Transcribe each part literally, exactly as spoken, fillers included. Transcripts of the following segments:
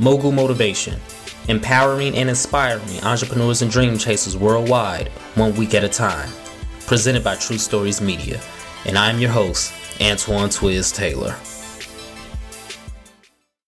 Mogul Motivation, empowering and inspiring entrepreneurs and dream chasers worldwide, one week at a time. Presented by True Stories Media. And I'm your host, Antoine Twiz Taylor.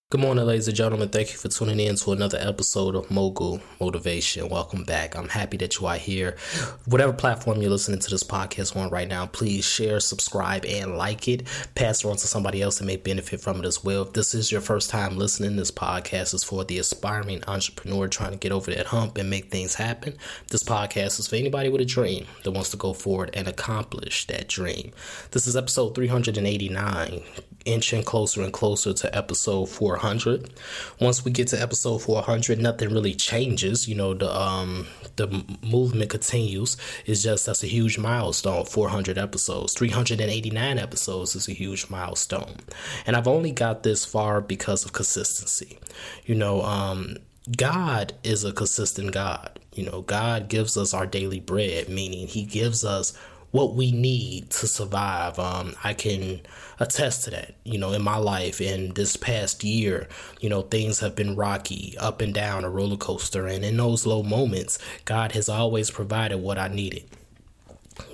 Good morning, ladies and gentlemen. Thank you for tuning in to another episode of Mogul Motivation. Welcome back. I'm happy that you are here. Whatever platform you're listening to this podcast on right now, please share, subscribe, and like it. Pass it on to somebody else that may benefit from it as well. If this is your first time listening, this podcast is for the aspiring entrepreneur trying to get over that hump and make things happen. This podcast is for anybody with a dream that wants to go forward and accomplish that dream. This is episode three eighty-nine, inching closer and closer to episode four hundred. Once we get to episode four hundred, nothing really changes. You know, the um the movement continues. It's just that's a huge milestone. four hundred episodes, three eighty-nine episodes is a huge milestone, and I've only got this far because of consistency. You know, um God is a consistent God. You know, God gives us our daily bread, meaning He gives us what we need to survive. Um, I can attest to that, you know, in my life. In this past year, you know, things have been rocky, up and down, a roller coaster. And in those low moments, God has always provided what I needed.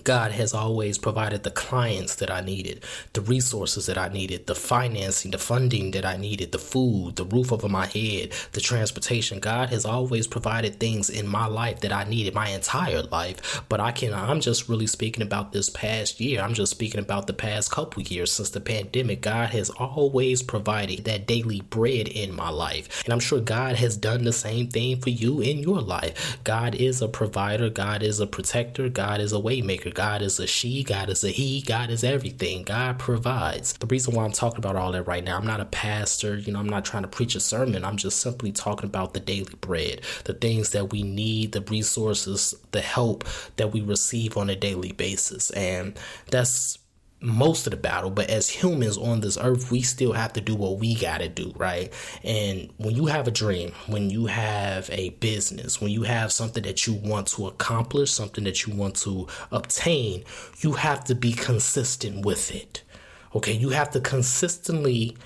God has always provided the clients that I needed, the resources that I needed, the financing, the funding that I needed, the food, the roof over my head, the transportation. God has always provided things in my life that I needed my entire life. But I can, I'm just really speaking about this past year. I'm just speaking about the past couple years since the pandemic. God has always provided that daily bread in my life. And I'm sure God has done the same thing for you in your life. God is a provider. God is a protector. God is a way maker. God is a she, God is a he, God is everything. God provides. The reason why I'm talking about all that right now, I'm not a pastor, you know, I'm not trying to preach a sermon. I'm just simply talking about the daily bread, the things that we need, the resources, the help that we receive on a daily basis. And that's most of the battle. But as humans on this earth, we still have to do what we gotta do, right? And when you have a dream, when you have a business, when you have something that you want to accomplish, something that you want to obtain, you have to be consistent with it. Okay, you have to consistently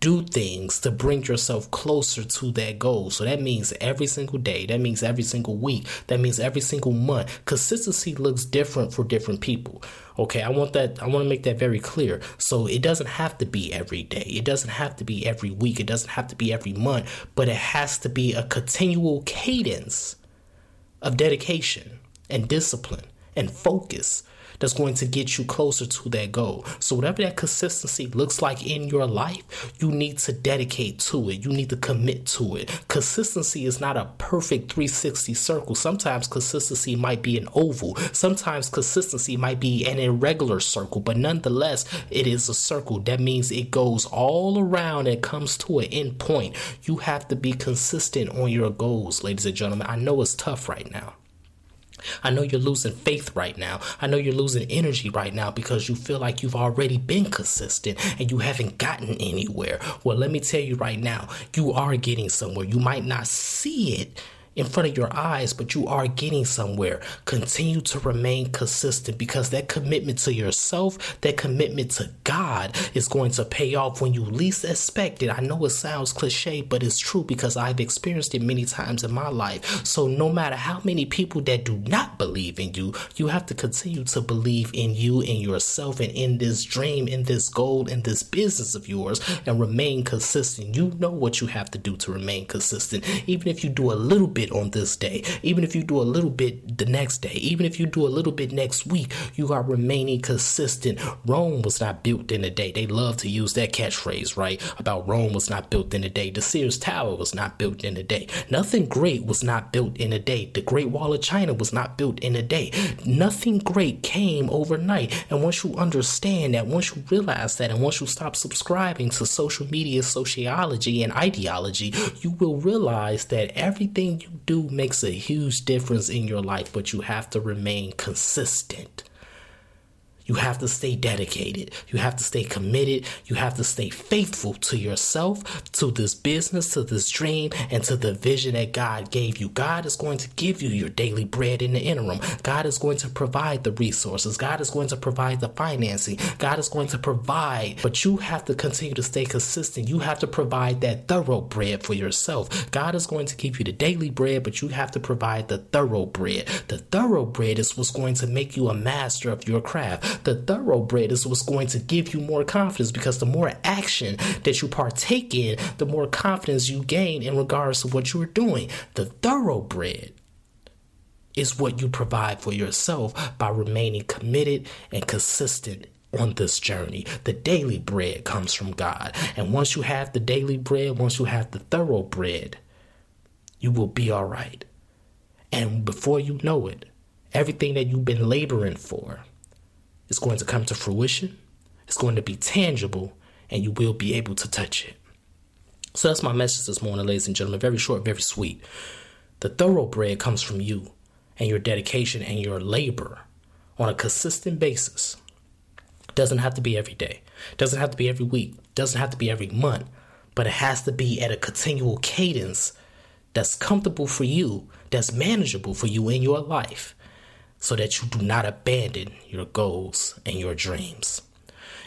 do things to bring yourself closer to that goal. So that means every single day. That means every single week. That means every single month. Consistency looks different for different people. Okay, I want that. I want to make that very clear. So it doesn't have to be every day. It doesn't have to be every week. It doesn't have to be every month. But it has to be a continual cadence of dedication and discipline and focus that's going to get you closer to that goal. So whatever that consistency looks like in your life, you need to dedicate to it. You need to commit to it. Consistency is not a perfect three sixty circle. Sometimes consistency might be an oval. Sometimes consistency might be an irregular circle. But nonetheless, it is a circle. That means it goes all around and comes to an end point. You have to be consistent on your goals, ladies and gentlemen. I know it's tough right now. I know you're losing faith right now. I know you're losing energy right now because you feel like you've already been consistent and you haven't gotten anywhere. Well, let me tell you right now, you are getting somewhere. You might not see it in front of your eyes, but you are getting somewhere. Continue to remain consistent, because that commitment to yourself, that commitment to God is going to pay off when you least expect it. I know it sounds cliche, but it's true, because I've experienced it many times in my life. So no matter how many people that do not believe in you, you have to continue to believe in you, in yourself, and in this dream, in this goal, in this business of yours, and remain consistent. You know what you have to do to remain consistent. Even if you do a little bit on this day, even if you do a little bit the next day, even if you do a little bit next week, you are remaining consistent. Rome was not built in a day. They love to use that catchphrase, right? About Rome was not built in a day. The Sears Tower was not built in a day. Nothing great was not built in a day. The Great Wall of China was not built in a day. Nothing great came overnight. And once you understand that, once you realize that, and once you stop subscribing to social media sociology and ideology, you will realize that everything you do makes a huge difference in your life. But you have to remain consistent. You have to stay dedicated. You have to stay committed. You have to stay faithful to yourself, to this business, to this dream, and to the vision that God gave you. God is going to give you your daily bread in the interim. God is going to provide the resources. God is going to provide the financing. God is going to provide, but you have to continue to stay consistent. You have to provide that thorough bread for yourself. God is going to give you the daily bread, but you have to provide the thorough bread. The thorough bread is what's going to make you a master of your craft. The thoroughbred is what's going to give you more confidence, because the more action that you partake in, the more confidence you gain in regards to what you're doing. The thoroughbred is what you provide for yourself by remaining committed and consistent on this journey. The daily bread comes from God. And once you have the daily bread, once you have the thoroughbred, you will be all right. And before you know it, everything that you've been laboring for, it's going to come to fruition. It's going to be tangible, and you will be able to touch it. So that's my message this morning, ladies and gentlemen. Very short, very sweet. The thoroughbred comes from you and your dedication and your labor on a consistent basis. Doesn't have to be every day. Doesn't have to be every week. Doesn't have to be every month. But it has to be at a continual cadence that's comfortable for you, that's manageable for you in your life, so that you do not abandon your goals and your dreams.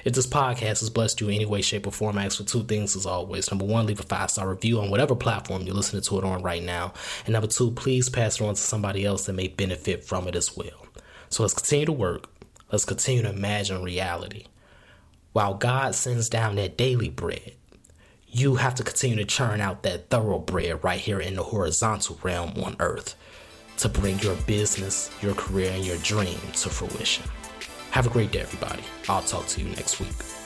If this podcast has blessed you in any way, shape, or form, I ask for two things as always. Number one, leave a five-star review on whatever platform you're listening to it on right now. And number two, please pass it on to somebody else that may benefit from it as well. So let's continue to work. Let's continue to imagine reality. While God sends down that daily bread, you have to continue to churn out that thoroughbred right here in the horizontal realm on earth, to bring your business, your career, and your dream to fruition. Have a great day, everybody. I'll talk to you next week.